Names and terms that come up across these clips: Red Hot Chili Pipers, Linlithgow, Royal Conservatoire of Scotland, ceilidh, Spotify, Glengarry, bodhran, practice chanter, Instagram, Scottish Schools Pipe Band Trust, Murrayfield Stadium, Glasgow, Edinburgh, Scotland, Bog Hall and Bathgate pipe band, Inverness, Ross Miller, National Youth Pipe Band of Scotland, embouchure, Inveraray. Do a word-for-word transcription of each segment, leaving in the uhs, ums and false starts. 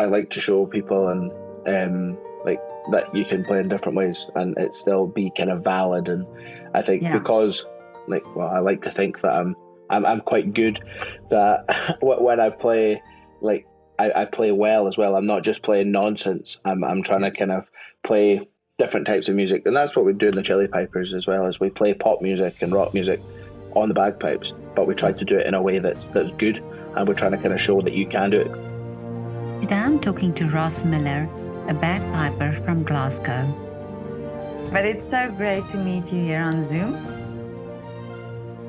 I like to show people and um, like that you can play in different ways and it still be kind of valid. And I think yeah. because like well, I like to think that I'm I'm, I'm quite good, that when I play, like I, I play well as well. I'm not just playing nonsense. I'm I'm trying to kind of play different types of music, and that's what we do in the Chili Pipers as well. Is we play pop music and rock music on the bagpipes, but we try to do it in a way that's that's good, and we're trying to kind of show that you can do it. And I'm talking to Ross Miller, a bagpiper from Glasgow. But it's so great to meet you here on Zoom.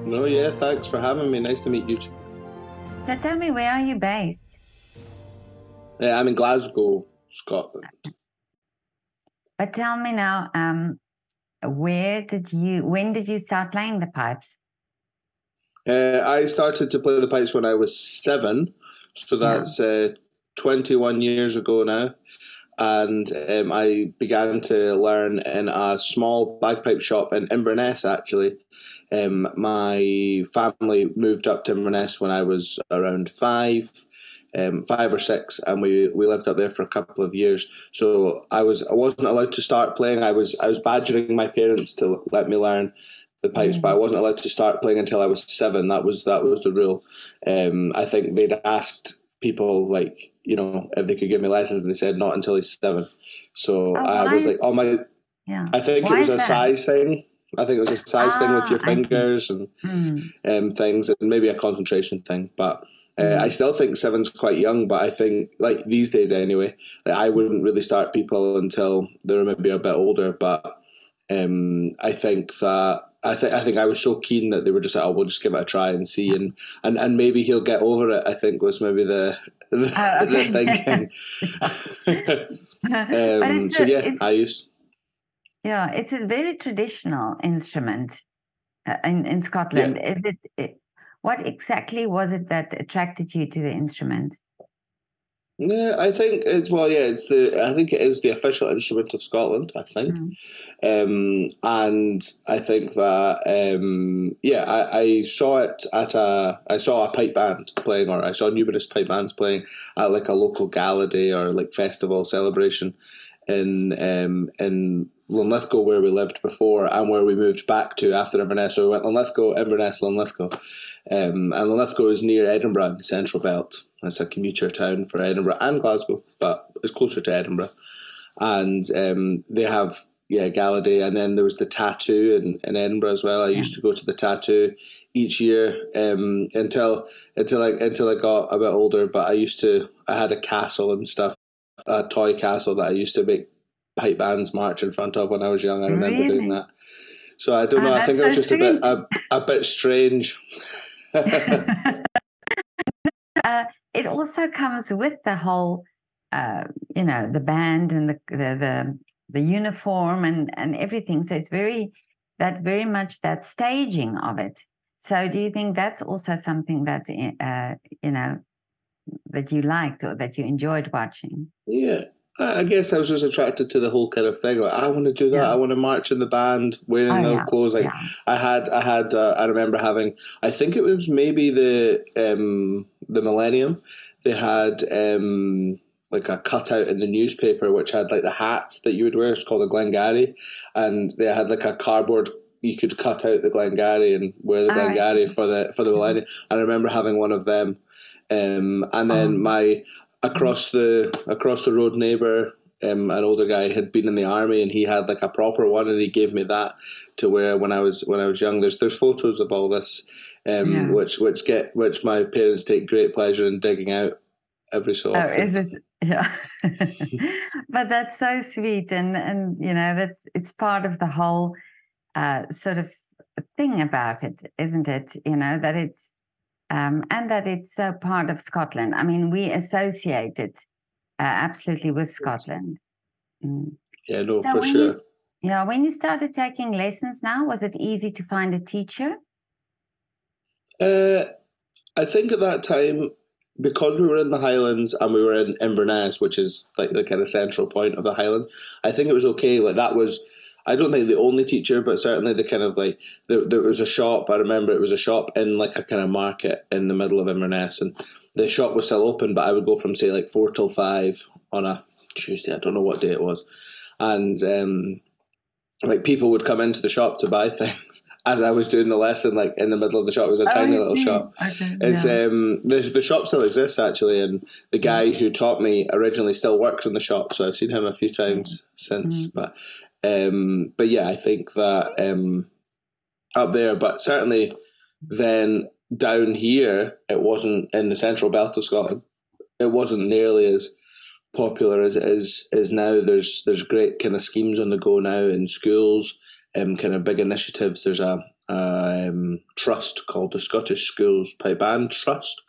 No, yeah, thanks for having me. Nice to meet you too. So tell me, where are you based? Yeah, I'm in Glasgow, Scotland. But tell me now, um, where did you? When did you start playing the pipes? Uh, I started to play the pipes when I was seven, so that's yeah. uh, twenty-one years ago now. And um, I began to learn in a small bagpipe shop in Inverness, actually. Um, my family moved up to Inverness when I was around five, um, five or six, and we, we lived up there for a couple of years. So I was I wasn't allowed to start playing. I was I was badgering my parents to let me learn the pipes, but I wasn't allowed to start playing until I was seven. That was that was the rule. Um, I think they'd asked people like, you know, if they could give me lessons, and they said not until he's seven. So oh, I was like, oh my, yeah. I think why it was a that? size thing. I think it was a size ah, thing with your fingers and mm. um, things, and maybe a concentration thing. But uh, mm. I still think seven's quite young, but I think like these days anyway, like, I wouldn't really start people until they're maybe a bit older. But um, I think that, I think I think I was so keen that they were just like, oh, we'll just give it a try and see, and, and, and maybe he'll get over it, I think was maybe the the, oh, okay. the thinking. um, so a, yeah, I used. Yeah, it's a very traditional instrument uh, in in Scotland. Yeah. Is it, it? What exactly was it that attracted you to the instrument? Yeah, I think it's well. Yeah, it's the. I think it is the official instrument of Scotland. I think, mm. um, and I think that um, yeah, I, I saw it at a. I saw a pipe band playing, or I saw numerous pipe bands playing at like a local gala day or like festival celebration in um, in Linlithgow, where we lived before and where we moved back to after Inverness. So we went Linlithgow, Inverness, Linlithgow, um, and Linlithgow is near Edinburgh in the Central Belt. It's a commuter town for Edinburgh and Glasgow, but it's closer to Edinburgh. And um, they have, yeah, gala day. And then there was the tattoo in, in Edinburgh as well. I yeah. used to go to the tattoo each year um, until until I, until I got a bit older. But I used to, I had a castle and stuff, a toy castle that I used to make pipe bands march in front of when I was young. I remember really? doing that. So I don't oh, know. I think so it was just a bit, a, a bit strange. uh, It also comes with the whole, uh, you know, the band and the the the, the uniform and, and everything. So it's very that very much that staging of it. So do you think that's also something that uh, you know that you liked or that you enjoyed watching? Yeah, I guess I was just attracted to the whole kind of thing. Like, I want to do that. Yeah. I want to march in the band wearing oh, the yeah. clothes. Like yeah. I had, I had. Uh, I remember having. I think it was maybe the. Um, the millennium, they had um, like a cutout in the newspaper which had like the hats that you would wear. It's called a Glengarry, and they had like a cardboard, you could cut out the Glengarry and wear the oh, Glengarry for the for the millennium. I remember having one of them, um, and then um, my across the across the road neighbour, um, an older guy, had been in the army and he had like a proper one, and he gave me that to wear when I was when I was young. There's there's photos of all this. Um, yeah. Which which get which my parents take great pleasure in digging out every so often. Oh, is it? Yeah. But that's so sweet, and and you know that's it's part of the whole uh, sort of thing about it, isn't it? You know that it's um, and that it's so part of Scotland. I mean, we associate it uh, absolutely with Scotland. Mm. Yeah, no, so for sure. You, yeah, when you started taking lessons, now was it easy to find a teacher? Uh, I think at that time, because we were in the Highlands and we were in Inverness, which is like the kind of central point of the Highlands, I think it was okay. Like that was, I don't think the only teacher, but certainly the kind of like, there, there was a shop, I remember it was a shop in like a kind of market in the middle of Inverness, and the shop was still open, but I would go from say like four till five on a Tuesday, I don't know what day it was, and um, like people would come into the shop to buy things as I was doing the lesson, like in the middle of the shop. It was a tiny oh, little shop. Okay, it's yeah. um the, the shop still exists actually, and the guy mm. who taught me originally still works in the shop, so I've seen him a few times mm. since. Mm. But um, but yeah, I think that um up there, but certainly then down here, it wasn't in the central belt of Scotland. It wasn't nearly as popular as it is is now. There's there's great kind of schemes on the go now in schools. Um, kind of big initiatives. There's a, a um, trust called the Scottish Schools Pipe Band Trust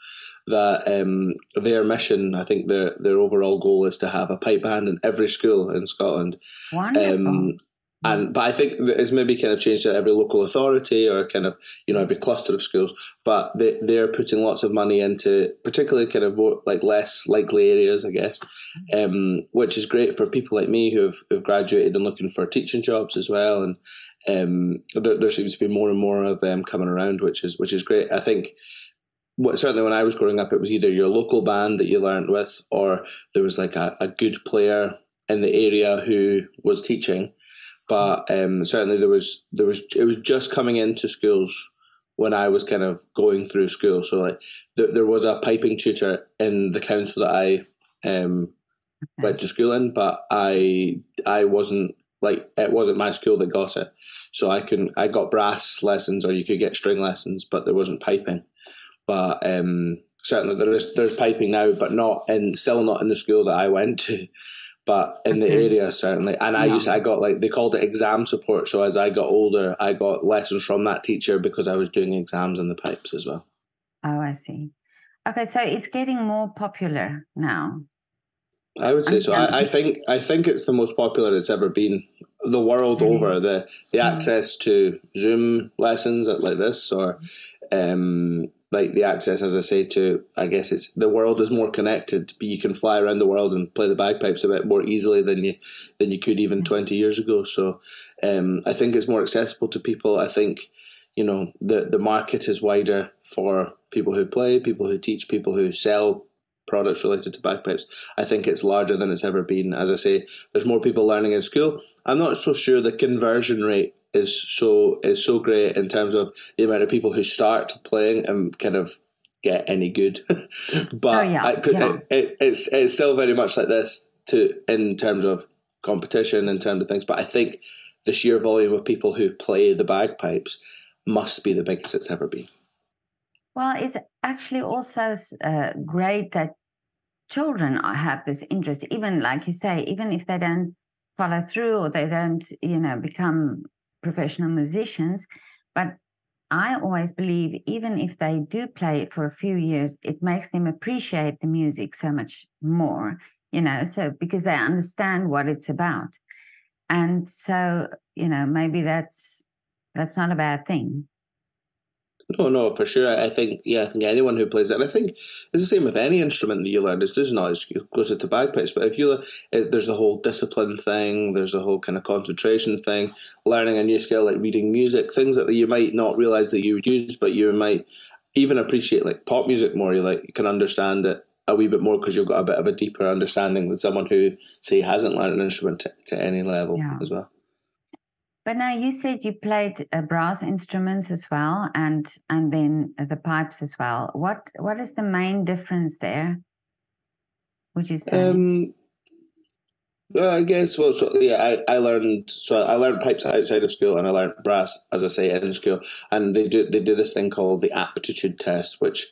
that um, their mission, I think their their overall goal is to have a pipe band in every school in Scotland. Wonderful. Um, and, but I think it's maybe kind of changed to every local authority or kind of, you know, every cluster of schools. But they, they're putting lots of money into particularly kind of more, like less likely areas, I guess, um, which is great for people like me who have, have graduated and looking for teaching jobs as well. And um, there, there seems to be more and more of them coming around, which is which is great. I think what, certainly when I was growing up, it was either your local band that you learnt with or there was like a, a good player in the area who was teaching. But um, certainly there was there was it was just coming into schools when I was kind of going through school. So like th- there was a piping tutor in the council that I um, okay. went to school in, but I I wasn't like it wasn't my school that got it. So I couldn't I got brass lessons, or you could get string lessons, but there wasn't piping. But um, certainly there is there's piping now, but not in still not in the school that I went to. But in the okay. area, certainly. And I yeah. used to, I got like, they called it exam support. So as I got older, I got lessons from that teacher because I was doing exams in the pipes as well. Oh, I see. Okay, so it's getting more popular now. I would say I'm so. I, I think I think it's the most popular it's ever been the world really? over. The the yeah. access to Zoom lessons like this, or um, like the access, as I say, to, I guess it's the world is more connected, but you can fly around the world and play the bagpipes a bit more easily than you than you could even twenty years ago. So um, I think it's more accessible to people. I think, you know, the, the market is wider for people who play, people who teach, people who sell products related to bagpipes. I think it's larger than it's ever been. As I say, there's more people learning in school. I'm not so sure the conversion rate is so is so great in terms of the amount of people who start playing and kind of get any good. But oh, yeah, I could, yeah. it, it, it's it's still very much like this to in terms of competition, in terms of things. But I think the sheer volume of people who play the bagpipes must be the biggest it's ever been. Well, it's actually also uh, great that children have this interest, even like you say, even if they don't follow through or they don't, you know, become professional musicians. But I always believe even if they do play it for a few years, it makes them appreciate the music so much more, you know, so because they understand what it's about. And so, you know, maybe that's that's not a bad thing. No, no, for sure. I think, yeah, I think anyone who plays it, and I think it's the same with any instrument that you learn. It's just not as closer to bagpipes, but if you look, there's the whole discipline thing, there's the whole kind of concentration thing, learning a new skill like reading music, things that you might not realise that you would use, but you might even appreciate like pop music more. You like you can understand it a wee bit more because you've got a bit of a deeper understanding than someone who, say, hasn't learned an instrument to, to any level yeah. as well. But now you said you played uh, brass instruments as well, and and then the pipes as well. What what is the main difference there, would you say? Um, well, I guess well, so yeah, I, I learned so I learned pipes outside of school, and I learned brass, as I say, in school. And they do they do this thing called the aptitude test, which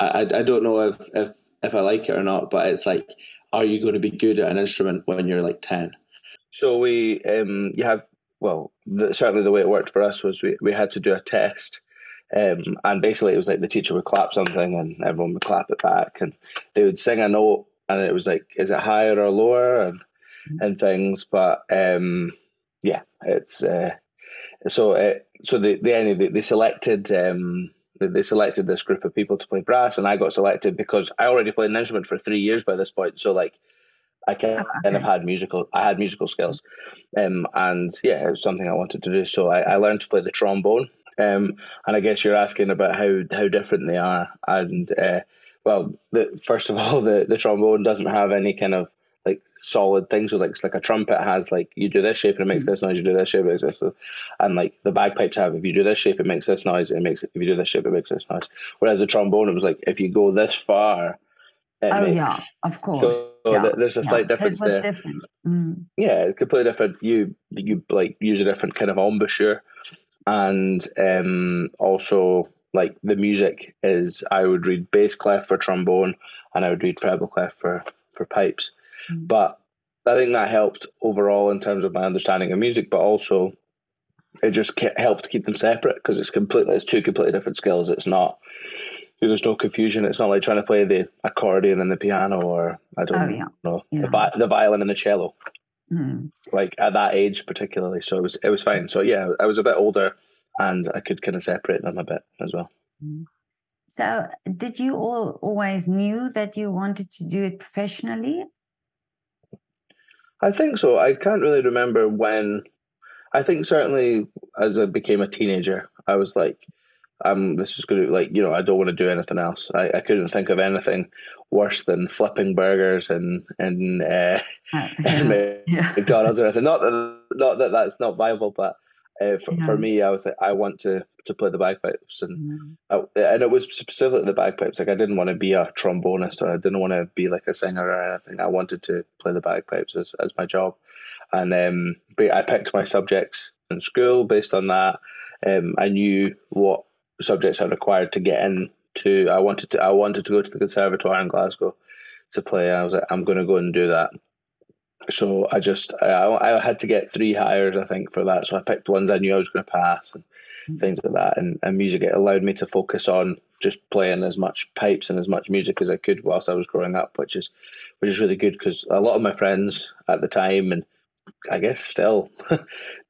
I I don't know if if, if I like it or not, but it's like, are you going to be good at an instrument when you're like ten? So we um you have. Well, the, certainly the way it worked for us was we, we had to do a test, um, and basically it was like the teacher would clap something and everyone would clap it back, and they would sing a note, and it was like, is it higher or lower, and and things. But um, yeah, it's uh, so it, so they they, anyway, they selected um, they, they selected this group of people to play brass, and I got selected because I already played an instrument for three years by this point, so like. I kind okay. of had musical, I had musical skills, um, and yeah, it was something I wanted to do. So I, I learned to play the trombone, um, and I guess you're asking about how, how different they are. And uh, well, the, first of all, the, the trombone doesn't have any kind of like solid things. So like, it's like a trumpet has like, you do this shape and it makes this noise, you do this shape, it makes this. And like the bagpipes have, if you do this shape, it makes this noise, it makes, if you do this shape, it makes this noise. Whereas the trombone, it was like, if you go this far, It oh makes. yeah, of course. So, yeah. so there's a yeah. slight difference so there. Different. Mm. Yeah, it's completely different. You you like use a different kind of embouchure, and um, also like the music is. I would read bass clef for trombone, and I would read treble clef for for pipes. Mm. But I think that helped overall in terms of my understanding of music, but also it just helped keep them separate because it's completely it's two completely different skills. It's not. There's no confusion. It's not like trying to play the accordion and the piano, or I don't oh, yeah. know yeah. The, vi- the violin and the cello. Mm. Like at that age, particularly, so it was it was fine. So yeah, I was a bit older, and I could kind of separate them a bit as well. So, did you all always knew that you wanted to do it professionally? I think so. I can't really remember when. I think certainly as I became a teenager, I was like, Um, this is going to like, you know, I don't want to do anything else. I, I couldn't think of anything worse than flipping burgers and and, uh, uh, and yeah. McDonald's or anything. Not that, not that that's not viable, but uh, for, yeah. for me, I was like, I want to, to play the bagpipes. And yeah. I, and it was specifically the bagpipes. Like I didn't want to be a trombonist, or I didn't want to be like a singer or anything. I wanted to play the bagpipes as, as my job. And um, I picked my subjects in school based on that. Um, I knew what subjects are required to get in to I wanted to I wanted to go to the conservatoire in Glasgow to play. I was like, I'm going to go and do that. So I just I, I had to get three hires, I think, for that. So I picked ones I knew I was going to pass and mm-hmm. things like that. And, and music, it allowed me to focus on just playing as much pipes and as much music as I could whilst I was growing up, which is which is really good because a lot of my friends at the time, and I guess still,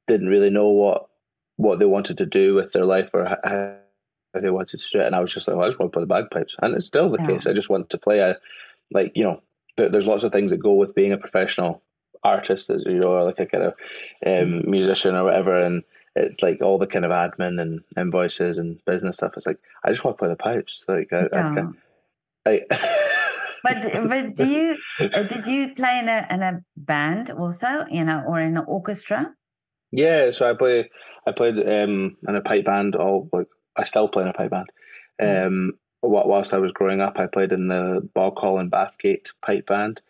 didn't really know what what they wanted to do with their life or how they wanted to do it. And I was just like, well, I just want to play the bagpipes. And it's still the yeah. case. I just want to play. A, like, you know, there, there's lots of things that go with being a professional artist, as you know, or like a kind of um, musician or whatever. And it's like all the kind of admin and invoices and business stuff. It's like, I just want to play the pipes. Like, I, yeah. I, I, but but do you, did you play in a, in a band also, you know, or in an orchestra? Yeah. So I play, I played um, in a pipe band all like, I still play in a pipe band. Um, whilst I was growing up, I played in the Bog Hall and Bathgate pipe band,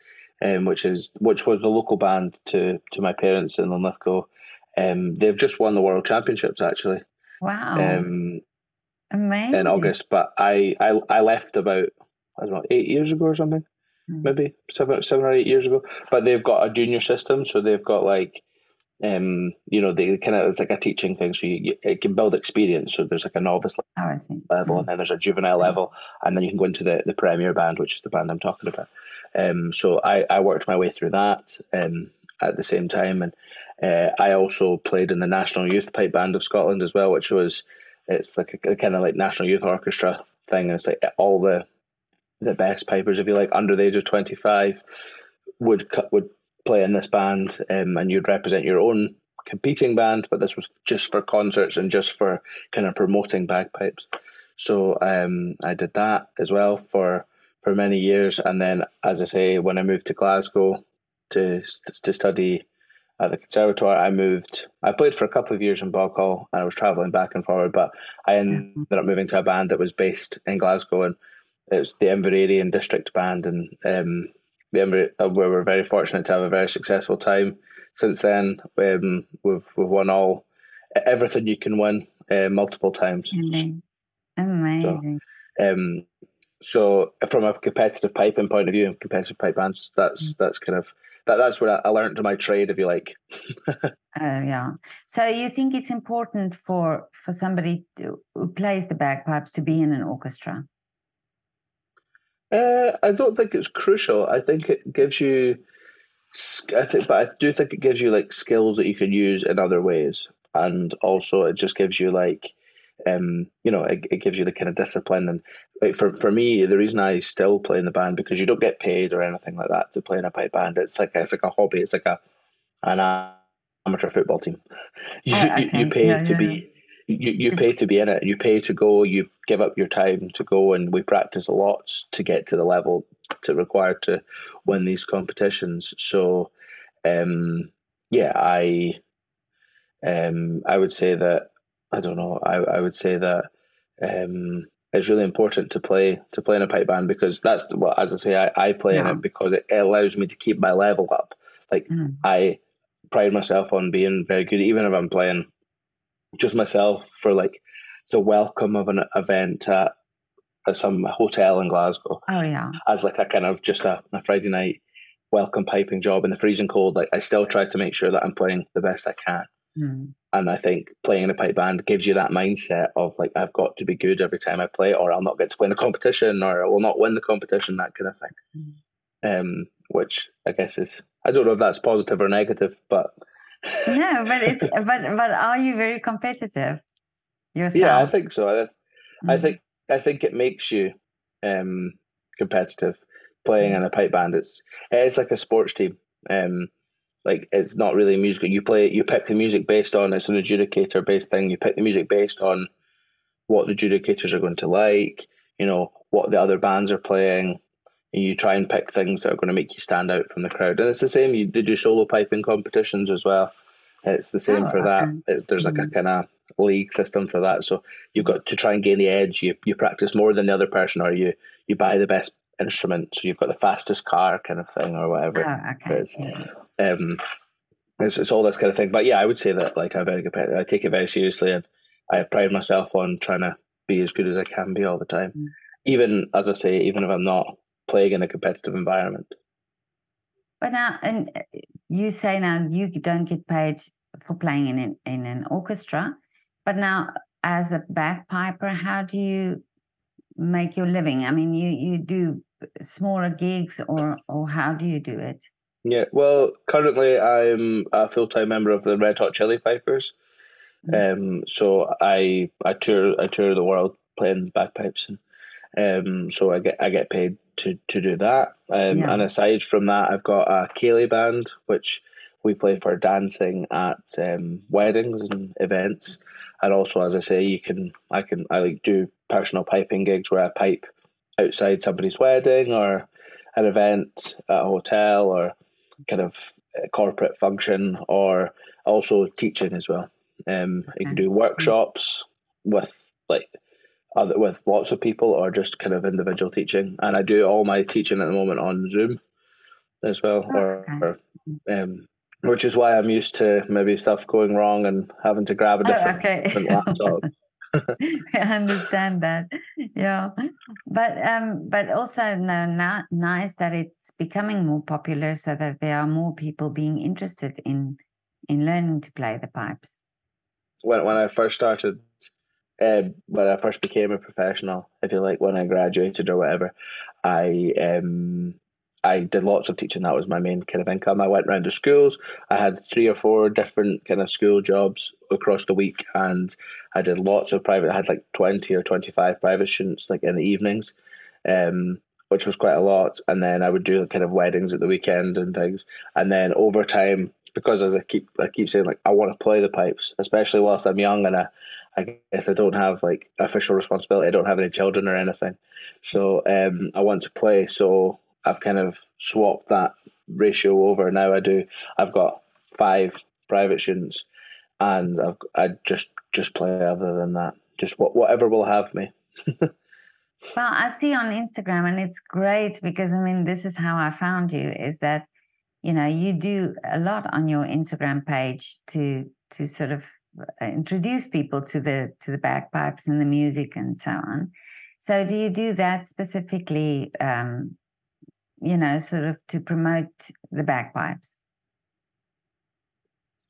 um, which is which was the local band to to my parents in Linlithgow. Um, they've just won the World Championships actually. Wow! Um, Amazing. In August, but I, I I left about I don't know eight years ago or something, mm. maybe seven seven or eight years ago. But they've got a junior system, so they've got like. Um, you know, they kind of it's like a teaching thing, so you, you it can build experience. So there's like a novice oh, level, mm-hmm. and then there's a juvenile level, and then you can go into the the premier band, which is the band I'm talking about. Um, so I I worked my way through that. Um, at the same time, and uh, I also played in the National Youth Pipe Band of Scotland as well, which was it's like a, a kind of like National Youth Orchestra thing. It's like all the the best pipers, if you like, under the age of twenty-five, would cut would. play in this band, um, and you'd represent your own competing band, but this was just for concerts and just for kind of promoting bagpipes. So um, I did that as well for for many years, and then, as I say, when I moved to Glasgow to to study at the conservatoire, I moved. I played for a couple of years in Bog Hall, and I was travelling back and forward, but I ended up moving to a band that was based in Glasgow, and it was the Inveraray and District Band, and um, We were very fortunate to have a very successful time since then. Um, we've we've won all everything you can win uh, multiple times. Amazing. Amazing. So, um, so from a competitive piping point of view, and competitive pipe bands, that's mm. that's kind of that, that's where I learned my trade, if you like. uh, yeah. So you think it's important for for somebody to, who plays the bagpipes to be in an orchestra? Uh, I don't think it's crucial. I think it gives you, I think, but I do think it gives you like skills that you can use in other ways, and also it just gives you like um, you know, it, it gives you the kind of discipline. And for for me, the reason I still play in the band, because you don't get paid or anything like that to play in a pipe band. It's like it's like a hobby. It's like a an amateur football team. you, I, you, I you pay yeah, to yeah, be. Yeah. You you pay to be in it. You pay to go. You give up your time to go, and we practice a lot to get to the level to required to win these competitions. So, um, yeah, I, um, I would say that I don't know. I, I would say that um, it's really important to play to play in a pipe band, because that's well, as I say, I, I play yeah. in it because it, it allows me to keep my level up. Like mm. I pride myself on being very good, even if I'm playing just myself for like the welcome of an event at, at some hotel in Glasgow. Oh yeah. As like a kind of just a, a Friday night welcome piping job in the freezing cold. Like I still try to make sure that I'm playing the best I can. Mm. And I think playing in a pipe band gives you that mindset of like, I've got to be good every time I play, or I'll not get to win the competition, or I will not win the competition, that kind of thing. Mm. Um, which I guess is, I don't know if that's positive or negative, but no, but it's but but are you very competitive yourself? Yeah, I think so. I, mm-hmm. I think I think it makes you um, competitive playing mm-hmm. in a pipe band. It's it's like a sports team. Um, like it's not really musical. You play you pick the music based on it's an adjudicator based thing. You pick the music based on what the adjudicators are going to like. You know what the other bands are playing. You try and pick things that are going to make you stand out from the crowd. And it's the same, you do solo piping competitions as well. It's the same oh, for that. Okay. It's, there's mm-hmm. like a kind of league system for that. So you've got to try and gain the edge. You you practice more than the other person, or you, you buy the best instrument. So you've got the fastest car kind of thing or whatever. Oh, okay. It's, yeah. um, it's, it's all this kind of thing. But yeah, I would say that like I'm very competitive. I take it very seriously, and I pride myself on trying to be as good as I can be all the time. Mm-hmm. Even, as I say, even if I'm not playing in a competitive environment. But now, and you say now you don't get paid for playing in an, in an orchestra, but now as a bagpiper, how do you make your living? I mean, you, you do smaller gigs, or, or how do you do it? Yeah, well, currently I'm a full-time member of the Red Hot Chili Pipers. Mm-hmm. Um, so I I tour I tour the world playing bagpipes, and um, so I get I get paid to to do that. Um, yeah. And aside from that, I've got a ceilidh band, which we play for dancing at um, weddings and events. And also, as I say, you can I can I like do personal piping gigs where I pipe outside somebody's wedding or an event at a hotel, or kind of a corporate function, or also teaching as well. Um, okay. You can do workshops with like Other, with lots of people, or just kind of individual teaching. And I do all my teaching at the moment on Zoom as well, oh, or, okay. or um, which is why I'm used to maybe stuff going wrong and having to grab a different, oh, okay. different laptop. I understand that. Yeah, but um, but also no, not nice that it's becoming more popular, so that there are more people being interested in in learning to play the pipes. When when I first started. Um, when I first became a professional, if you like, when I graduated or whatever, I um I did lots of teaching. That was my main kind of income. I went around to schools. I had three or four different kind of school jobs across the week, and I did lots of private. I had like twenty or twenty-five private students like in the evenings, um, which was quite a lot. And then I would do kind of weddings at the weekend and things. And then over time, because as I keep I keep saying, like I want to play the pipes, especially whilst I'm young, and I. I guess I don't have like official responsibility. I don't have any children or anything. So um, I want to play. So I've kind of swapped that ratio over. Now I do. I've got five private students, and I've, I just just play other than that. Just what, whatever will have me. Well, I see on Instagram, and it's great because, I mean, this is how I found you, is that, you know, you do a lot on your Instagram page to to sort of introduce people to the to the bagpipes and the music and so on. So do you do that specifically, um, you know, sort of to promote the bagpipes?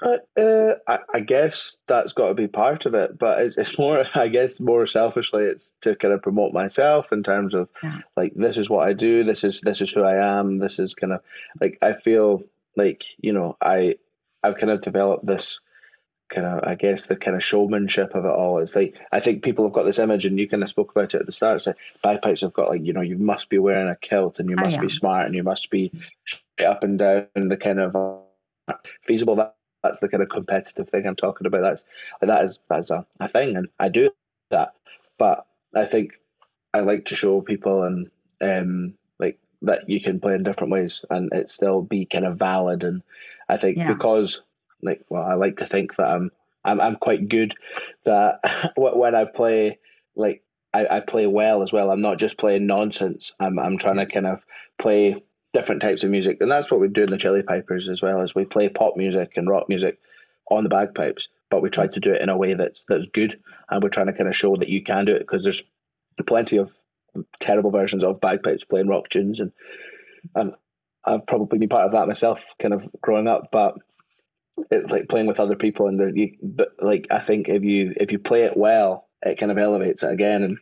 Uh, uh, I, I guess that's got to be part of it, but it's, it's more, I guess, more selfishly, it's to kind of promote myself in terms of yeah. like, this is what I do, this is this is who I am, this is kind of like, I feel like, you know, I I've kind of developed this kind of, I guess, the kind of showmanship of it all. It's like, I think people have got this image, and you kind of spoke about it at the start. It's like bagpipes have got, like, you know, you must be wearing a kilt, and you must be smart, and you must be straight up and down, and the kind of uh, feasible. That, that's the kind of competitive thing I'm talking about. That's that is that's a, a thing, and I do that. But I think I like to show people and um, like that you can play in different ways, and it still be kind of valid. And I think yeah. because. Like, well, I like to think that I'm, I'm, I'm quite good. That when I play, like, I, I play well as well. I'm not just playing nonsense. I'm, I'm trying to kind of play different types of music, and that's what we do in the Chili Pipers as well. As we play pop music and rock music on the bagpipes, but we try to do it in a way that's that's good, and we're trying to kind of show that you can do it, because there's plenty of terrible versions of bagpipes playing rock tunes, and and I've probably been part of that myself, kind of growing up, but. It's like playing with other people, and you, but like I think if you if you play it well, it kind of elevates it again, and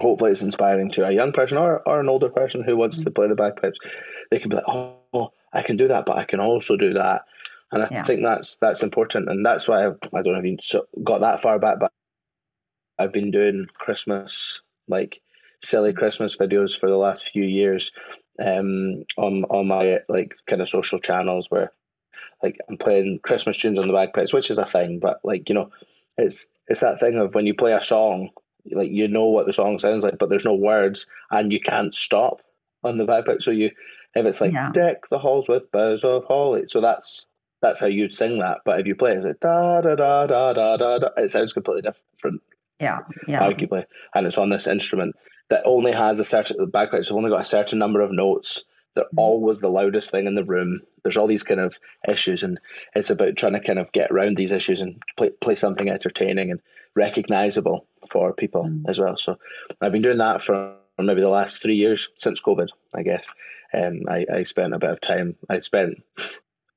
hopefully it's inspiring to a young person or, or an older person who wants mm-hmm. to play the bagpipes. They can be like, oh, I can do that, but I can also do that, and I yeah. think that's that's important, and that's why I've, I don't know if you got that far back, but I've been doing Christmas like silly Christmas videos for the last few years, um, on on my like kind of social channels where. Like I'm playing Christmas tunes on the bagpipes, which is a thing, but like, you know, it's it's that thing of when you play a song, like you know what the song sounds like, but there's no words and you can't stop on the bagpipes. So you, if it's like yeah. deck the halls with boughs of holly, so that's that's how you'd sing that. But if you play it, it's like da da da da da da da, it sounds completely different. Yeah, yeah. Arguably, and it's on this instrument that only has a certain. The bagpipes have only got a certain number of notes. They're always the loudest thing in the room. There's all these kind of issues, and it's about trying to kind of get around these issues and play, play something entertaining and recognizable for people mm. as well. So I've been doing that for maybe the last three years since COVID, I guess. Um, I, I spent a bit of time. I spent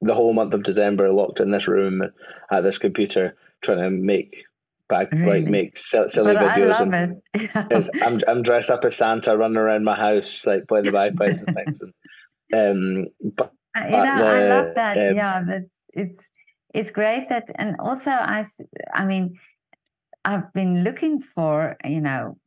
the whole month of December locked in this room at this computer trying to make bag, really? like make silly but videos. I love and it. it's, I'm I'm dressed up as Santa, running around my house like playing the bagpipes and things. And, um but, uh, but know, the, I love that um, yeah that it's it's great that and also I I mean I've been looking for you know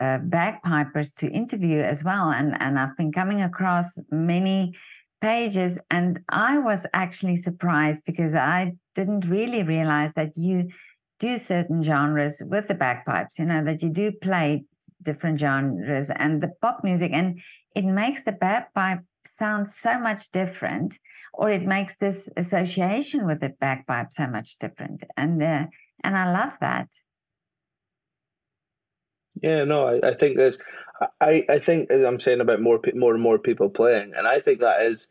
uh, bagpipers to interview as well, and and I've been coming across many pages, and I was actually surprised because I didn't really realize that you do certain genres with the bagpipes, you know, that you do play different genres and the pop music, and it makes the bagpipe sound so much different, or it makes this association with the bagpipe so much different, and uh, and I love that. Yeah, no, I, I think there's, I, I think I'm saying about more more and more people playing, and I think that is,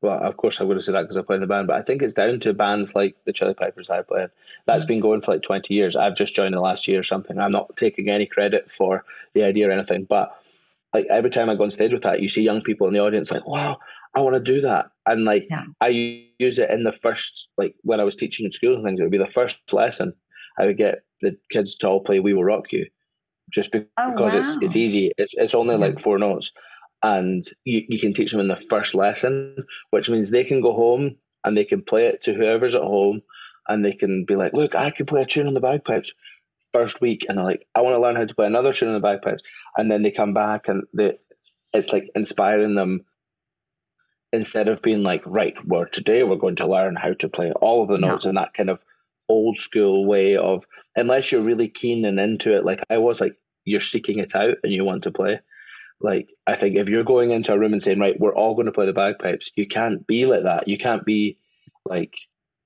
well, of course I'm going to say that because I play in the band, but I think it's down to bands like the Chili Pipers I play in. That's mm-hmm. been going for like twenty years. I've just joined the last year or something. I'm not taking any credit for the idea or anything, but like every time I go on stage with that, you see young people in the audience like, wow, I want to do that. And like yeah. I use it in the first, like when I was teaching in school and things, it would be the first lesson. I would get the kids to all play We Will Rock You, just because oh, wow. it's it's easy. It's it's only yeah. like four notes. And you, you can teach them in the first lesson, which means they can go home and they can play it to whoever's at home, and they can be like, look, I can play a tune on the bagpipes. First week, and they're like, I want to learn how to play another tune on the bagpipes, and then they come back and they, it's like inspiring them instead of being like, right, well, today we're going to learn how to play all of the notes yeah. in that kind of old school way of, unless you're really keen and into it, like I was, like you're seeking it out and you want to play. Like I think if you're going into a room and saying, right, we're all going to play the bagpipes, you can't be like that. You can't be like,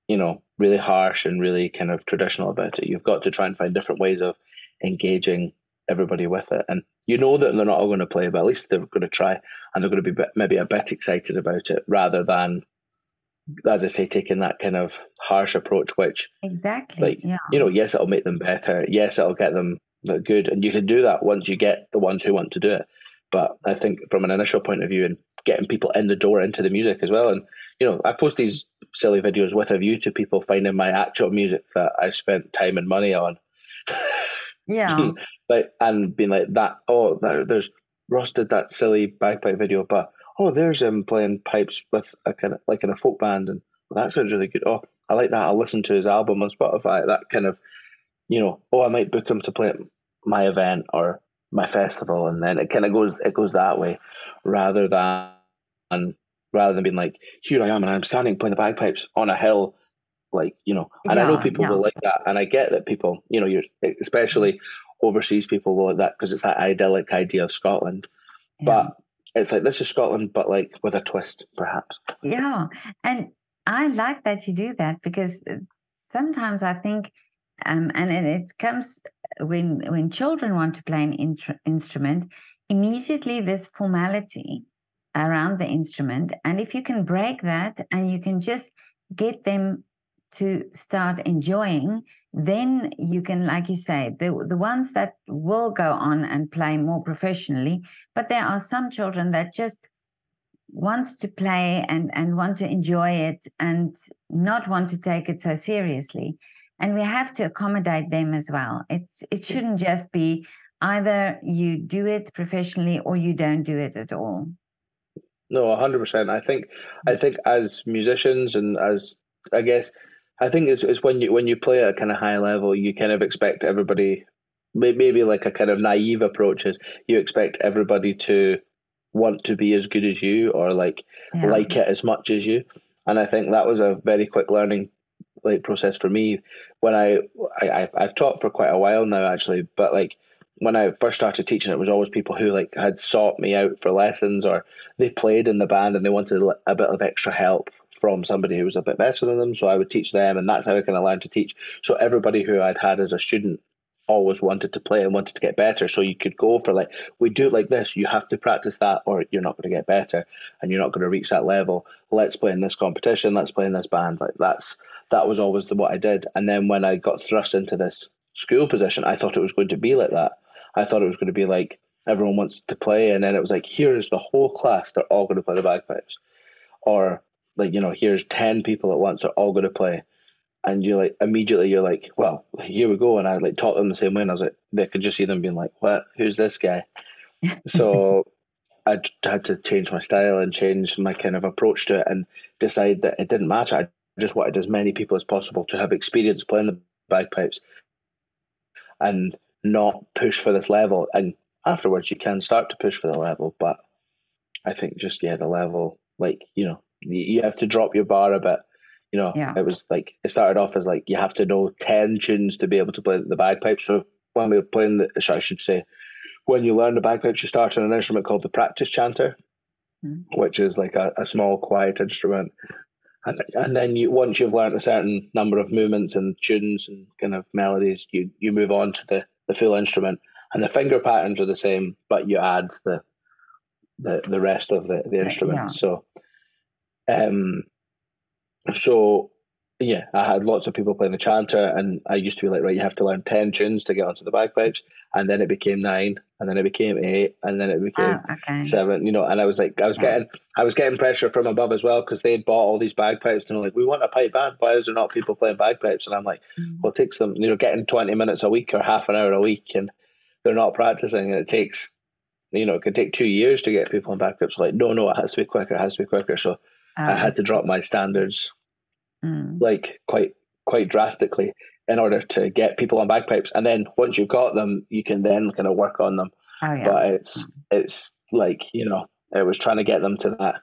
you know, really harsh and really kind of traditional about it. You've got to try and find different ways of engaging everybody with it. And you know that they're not all going to play, but at least they're going to try, and they're going to be maybe a bit excited about it rather than, as I say, taking that kind of harsh approach, which exactly, like, yeah. you know, yes, it'll make them better. Yes, it'll get them good. And you can do that once you get the ones who want to do it. But I think from an initial point of view and getting people in the door into the music as well. And, you know, I post these silly videos with a view to people finding my actual music that I spent time and money on. Yeah. like And being like that, oh, there, there's Ross did that silly bagpipe video, but, oh, there's him playing pipes with a kind of like in a folk band. And, that sounds really good. Oh, I like that. I'll listen to his album on Spotify. That kind of, you know, oh, I might book him to play at my event or my festival, and then it kind of goes, it goes that way, rather than rather than being like, here I am and I'm standing playing the bagpipes on a hill, like, you know. And yeah, I know people yeah. will like that, and I get that people, you know, you're especially overseas people will like that because it's that idyllic idea of Scotland, yeah. but it's like, this is Scotland, but like with a twist, perhaps. Yeah, and I like that you do that, because sometimes I think, um, and it, it comes. When when children want to play an int- instrument, immediately there's formality around the instrument. And if you can break that and you can just get them to start enjoying, then you can, like you say, the, the ones that will go on and play more professionally. But there are some children that just wants to play and, and want to enjoy it and not want to take it so seriously. And we have to accommodate them as well. It's it shouldn't just be either you do it professionally or you don't do it at all. No, a hundred percent. I think I think as musicians and as I guess I think it's it's when you when you play at a kind of high level, you kind of expect everybody, maybe like a kind of naive approach is you expect everybody to want to be as good as you or like yeah. like it as much as you. And I think that was a very quick learning like process for me when I, I I've taught for quite a while now actually, but like when I first started teaching, it was always people who like had sought me out for lessons, or they played in the band and they wanted a bit of extra help from somebody who was a bit better than them, so I would teach them, and that's how I kind of learned to teach. So everybody who I'd had as a student always wanted to play and wanted to get better, so you could go for like, we do it like this, you have to practice that or you're not going to get better and you're not going to reach that level. Let's play in this competition, let's play in this band. Like that's that was always what I did. And then when I got thrust into this school position, I thought it was going to be like that. I thought it was going to be like everyone wants to play, and then it was like, here's the whole class, they're all going to play the bagpipes, or like, you know, here's ten people at once, they're all going to play. And you're like, immediately you're like, well, here we go. And I like taught them the same way. And I was like, they could just see them being like, what, who's this guy? So I had to change my style and change my kind of approach to it, and decide that it didn't matter. I just wanted as many people as possible to have experience playing the bagpipes and not push for this level. And afterwards you can start to push for the level. But I think just, yeah, the level, like, you know, you have to drop your bar a bit. You know, yeah. It was like, it started off as like, you have to know ten tunes to be able to play the bagpipes. So when we were playing, the, I should say, when you learn the bagpipes, you start on an instrument called the practice chanter, mm-hmm. which is like a, a small, quiet instrument. And and then you once you've learned a certain number of movements and tunes and kind of melodies, you, you move on to the, the full instrument. And the finger patterns are the same, but you add the the, the rest of the, the instrument. Yeah. So... um. So, yeah, I had lots of people playing the chanter, and I used to be like, right, you have to learn ten tunes to get onto the bagpipes, and then it became nine, and then it became eight, and then it became oh, okay. seven, you know. And I was like, I was yeah. getting, I was getting pressure from above as well, because they'd bought all these bagpipes, and they're like, we want a pipe band. Why is there not people playing bagpipes? And I'm like, mm-hmm. well, it takes them, you know, getting twenty minutes a week or half an hour a week, and they're not practicing, and it takes, you know, it could take two years to get people in bagpipes. Like, no, no, it has to be quicker. It has to be quicker. So oh, I had to drop my standards. Mm. Like quite quite drastically in order to get people on bagpipes, and then once you've got them, you can then kind of work on them. Oh, yeah. But it's mm. it's like, you know, it was trying to get them to that.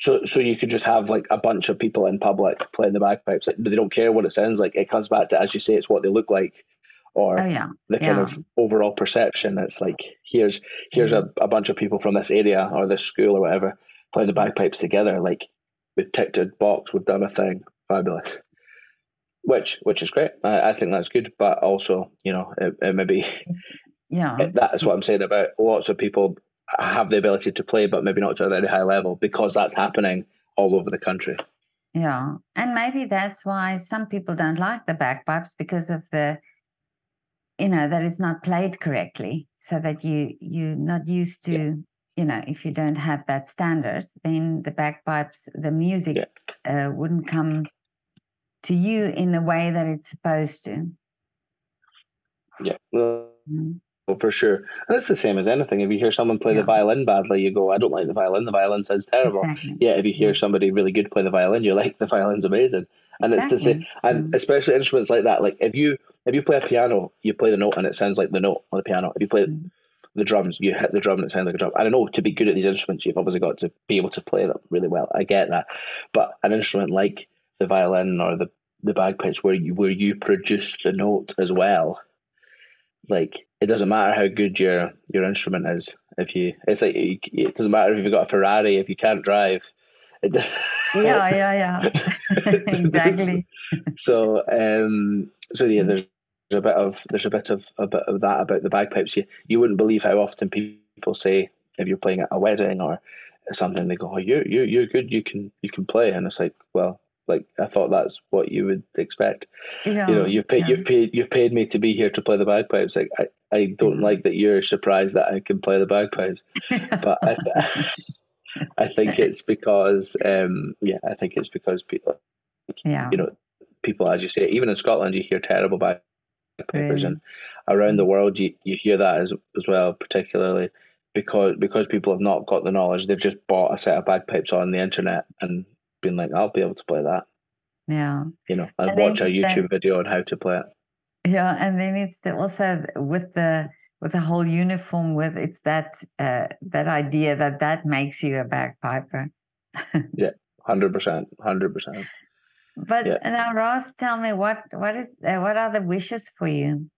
So so you could just have like a bunch of people in public playing the bagpipes. Like, they don't care what it sounds like. It comes back to, as you say, it's what they look like, or oh, yeah. the yeah. kind of overall perception. It's like, here's here's mm. a, a bunch of people from this area or this school or whatever playing the bagpipes together. Like, we've ticked a box, we've done a thing. Fabulous, which which is great. I, I think that's good, but also, you know, it, it maybe yeah it, that's what I'm saying about lots of people have the ability to play, but maybe not to a very high level, because that's happening all over the country. Yeah, and maybe that's why some people don't like the bagpipes, because of the, you know, that it's not played correctly, so that you you're not used to yeah. you know, if you don't have that standard, then the bagpipes, the music yeah. uh, wouldn't come to you in the way that it's supposed to. Yeah. Well, mm-hmm. Well, for sure. And it's the same as anything. If you hear someone play yeah. the violin badly, you go, I don't like the violin. The violin sounds terrible. Exactly. Yeah, if you hear somebody really good play the violin, you're like, the violin's amazing. And exactly. it's the same. And mm. especially instruments like that. Like if you if you play a piano, you play the note and it sounds like the note on the piano. If you play mm. the drums, you hit the drum and it sounds like a drum. I don't know, to be good at these instruments, you've obviously got to be able to play them really well. I get that. But an instrument like the violin or the, the bagpipes where you, where you produce the note as well, like it doesn't matter how good your your instrument is. If you it's like it doesn't matter if you've got a Ferrari if you can't drive it yeah yeah yeah exactly. So um so yeah there's a bit of there's a bit of a bit of that about the bagpipes. You, you wouldn't believe how often people say if you're playing at a wedding or something, they go, oh, you're you, you're good, you can you can play. And it's like, well, like I thought that's what you would expect. Yeah, you know, you've paid, yeah. you've paid, you've paid me to be here to play the bagpipes. Like I, I don't mm-hmm. like that you're surprised that I can play the bagpipes. But I, th- I think it's because, um, yeah, I think it's because people, like, yeah. you know, people, as you say, even in Scotland, you hear terrible bagpipers, really? And around the world, you, you hear that as as well, particularly because because people have not got the knowledge. They've just bought a set of bagpipes on the internet and been like, I'll be able to play that. Yeah, you know, I watch a YouTube video on how to play it. Yeah, and then it's the, also with the with the whole uniform. With it's that uh, that idea that that makes you a bagpiper. Yeah, hundred percent, hundred percent. But yeah. now, Ross, tell me what what is uh, what are the wishes for you?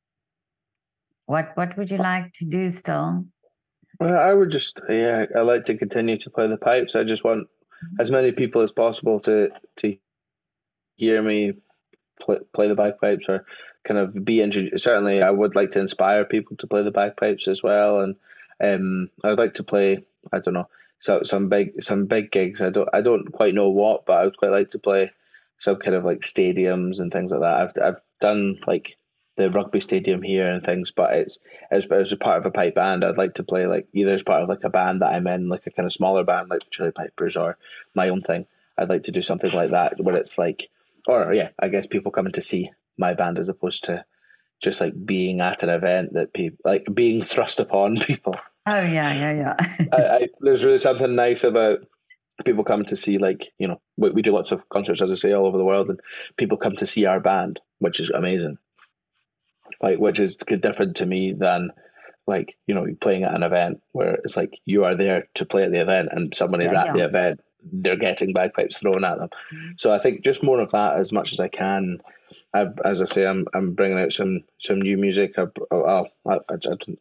What what would you like to do still? Well, I would just yeah, I like to continue to play the pipes. I just want as many people as possible to to hear me play, play the bagpipes, or kind of be introduced. Certainly, I would like to inspire people to play the bagpipes as well, and um, I would like to play. I don't know, so some big some big gigs. I don't I don't quite know what, but I would quite like to play some kind of like stadiums and things like that. I've I've done like the rugby stadium here and things, but it's as as a part of a pipe band. I'd like to play like either as part of like a band that I'm in, like a kind of smaller band like the Chili Pipers, or my own thing. I'd like to do something like that where it's like, or yeah, I guess people coming to see my band as opposed to just like being at an event that people like being thrust upon people. Oh yeah, yeah, yeah. I, I, there's really something nice about people come to see, like, you know, we, we do lots of concerts, as I say, all over the world, and people come to see our band, which is amazing. Like, which is different to me than, like, you know, playing at an event where it's like you are there to play at the event and someone is yeah, at yeah. the event, they're getting bagpipes thrown at them. Mm-hmm. So I think just more of that as much as I can. I, as I say, I'm I'm bringing out some some new music. I, oh, I, I, I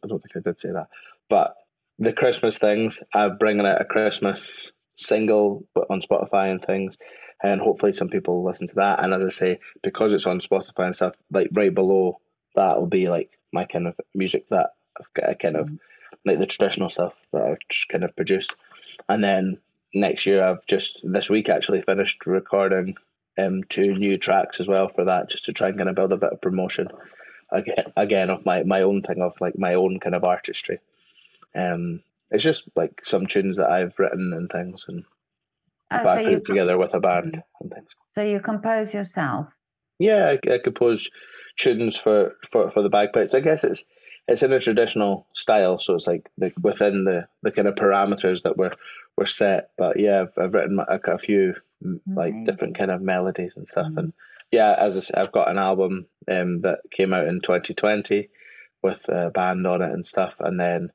don't think I did say that. But the Christmas things, I'm bringing out a Christmas single on Spotify and things. And hopefully some people will listen to that. And as I say, because it's on Spotify and stuff, like right below that will be like my kind of music that I've got, I kind of like the traditional stuff that I've just kind of produced. And then next year, I've just this week actually finished recording um two new tracks as well for that, just to try and kind of build a bit of promotion again, again of my, my own thing, of like my own kind of artistry. Um, it's just like some tunes that I've written and things, and oh, so I put it together com- with a band and things. So you compose yourself? Yeah, I, I compose tunes for, for, for the bagpipes. I guess it's it's in a traditional style, so it's like the, within the, the kind of parameters that were were set. But yeah, I've, I've written a, a few like mm-hmm. different kind of melodies and stuff. Mm-hmm. And yeah, as I said, I've got an album um, that came out in twenty twenty with a band on it and stuff. And then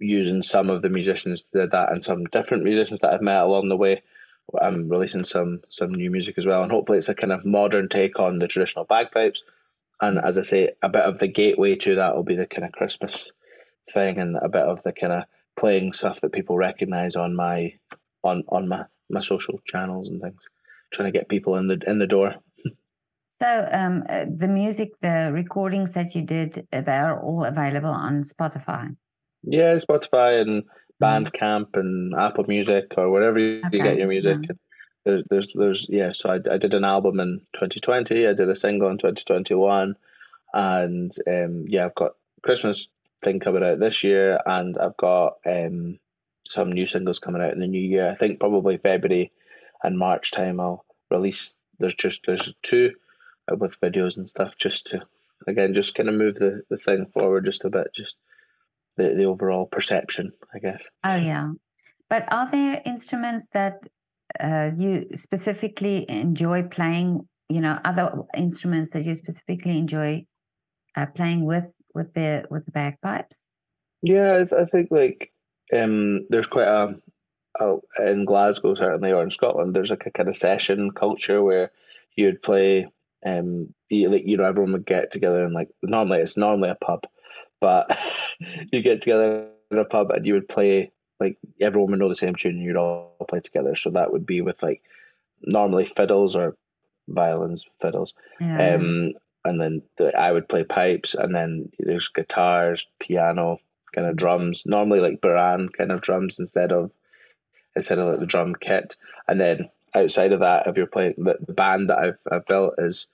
using some of the musicians that did that and some different musicians that I've met along the way, I'm releasing some some new music as well. And hopefully it's a kind of modern take on the traditional bagpipes. And as I say, a bit of the gateway to that will be the kind of Christmas thing, and a bit of the kind of playing stuff that people recognise on my on on my, my social channels and things, trying to get people in the in the door. So um, the music, the recordings that you did, they are all available on Spotify. Yeah, Spotify and Bandcamp and Apple Music or wherever you okay. get your music. Yeah. There's, there's, there's, yeah. So I, I did an album in twenty twenty. I did a single in twenty twenty-one, and um, yeah, I've got Christmas thing coming out this year, and I've got um some new singles coming out in the new year. I think probably February and March time I'll release. There's just there's two with videos and stuff, just to again, just kind of move the, the thing forward just a bit, just the, the overall perception, I guess. Oh, yeah. But are there instruments that uh, you specifically enjoy playing, you know, other instruments that you specifically enjoy uh, playing with, with the with the bagpipes? Yeah, I, th- I think, like, um, there's quite a, a, in Glasgow certainly, or in Scotland, there's like a kind of session culture where you'd play, um, you, like, you know, everyone would get together and, like, normally, it's normally a pub, but you get together in a pub and you would play, like, everyone would know the same tune and you'd all play together. So that would be with, like, normally fiddles or violins, fiddles. Yeah. Um, and then the, I would play pipes, and then there's guitars, piano, kind of drums, normally like bodhran kind of drums instead of instead of like the drum kit. And then outside of that, if you're playing, the, the band that I've, I've built is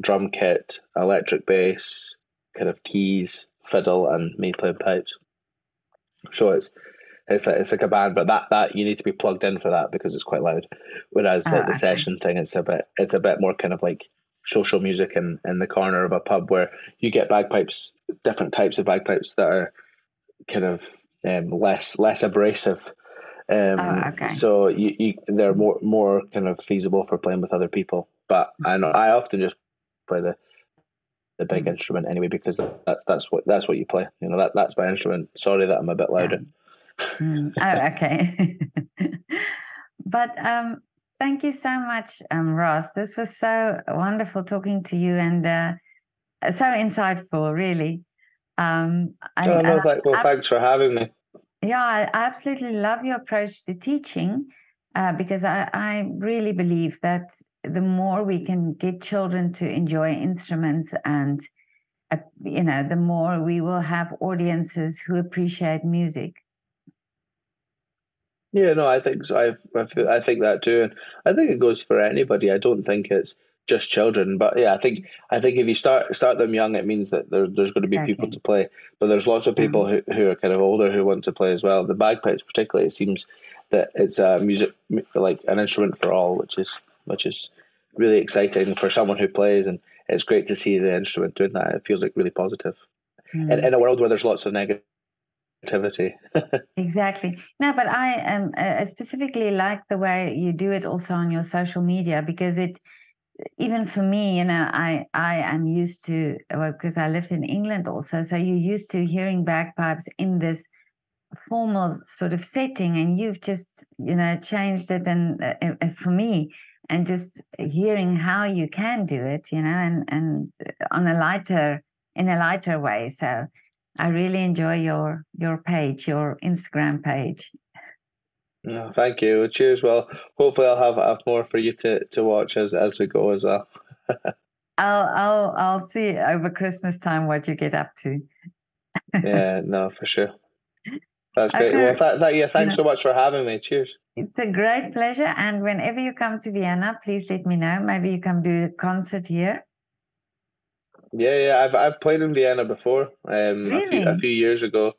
drum kit, electric bass, kind of keys, fiddle, and me playing pipes. So it's It's like, it's like a band, but that, that you need to be plugged in for that because it's quite loud. Whereas oh, like the okay. session thing, it's a bit it's a bit more kind of like social music in, in the corner of a pub where you get bagpipes, different types of bagpipes that are kind of um, less less abrasive. Um, oh, okay. So you, you they're more more kind of feasible for playing with other people. But I know, I often just play the the big mm-hmm. instrument anyway because that's that's what that's what you play. You know that that's my instrument. Sorry that I'm a bit louder. Yeah. mm. Oh, okay. But um, thank you so much, um, Ross. This was so wonderful talking to you, and uh, so insightful, really. Um, I, oh, no, thank, well, abs- thanks for having me. Yeah, I, I absolutely love your approach to teaching uh, because I, I really believe that the more we can get children to enjoy instruments and, uh, you know, the more we will have audiences who appreciate music. Yeah, no, I think so. I've, I, feel, I think that too, and I think it goes for anybody. I don't think it's just children, but yeah, I think I think if you start start them young, it means that there, there's going to be exactly. people to play. But there's lots of people yeah. who, who are kind of older who want to play as well. The bagpipes, particularly, it seems that it's a music like an instrument for all, which is which is really exciting for someone who plays, and it's great to see the instrument doing that. It feels like really positive, mm. in, in a world where there's lots of negative. Activity. Exactly. No, but I um, uh, specifically like the way you do it also on your social media, because it, even for me, you know, I, I am used to, well, because I lived in England also, so you're used to hearing bagpipes in this formal sort of setting, and you've just, you know, changed it and uh, for me, and just hearing how you can do it, you know, and, and on a lighter, in a lighter way. So I really enjoy your your page, your Instagram page. No, thank you. Cheers. Well, hopefully I'll have, have more for you to, to watch as, as we go as well. I'll I'll I'll see over Christmas time what you get up to. Yeah, no, for sure. That's great. Okay. Well, th- th- yeah, thanks so much for having me. Cheers. It's a great pleasure. And whenever you come to Vienna, please let me know. Maybe you come do a concert here. Yeah, yeah, I've I've played in Vienna before, um, really? a, few, a few years ago.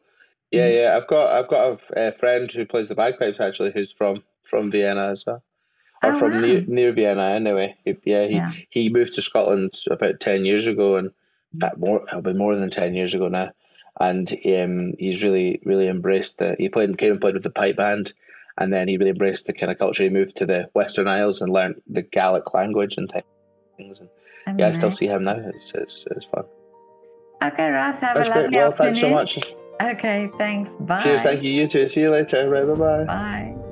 Yeah, mm. yeah, I've got I've got a, a friend who plays the bagpipes actually, who's from, from Vienna as well, or oh, from wow. near, near Vienna anyway. He, yeah, he yeah. he moved to Scotland about ten years ago, and that more it'll be more than ten years ago now. And um, he's really really embraced the. He played came and played with the pipe band, and then he really embraced the kind of culture. He moved to the Western Isles and learned the Gaelic language and things. And, I mean, yeah, I still see him now. It's it's, it's fun. Okay, Ross, have That's a lovely well, afternoon. Thanks so much. Okay, thanks. Bye. Cheers. Thank you. You too. See you later. Right, bye-bye. Bye.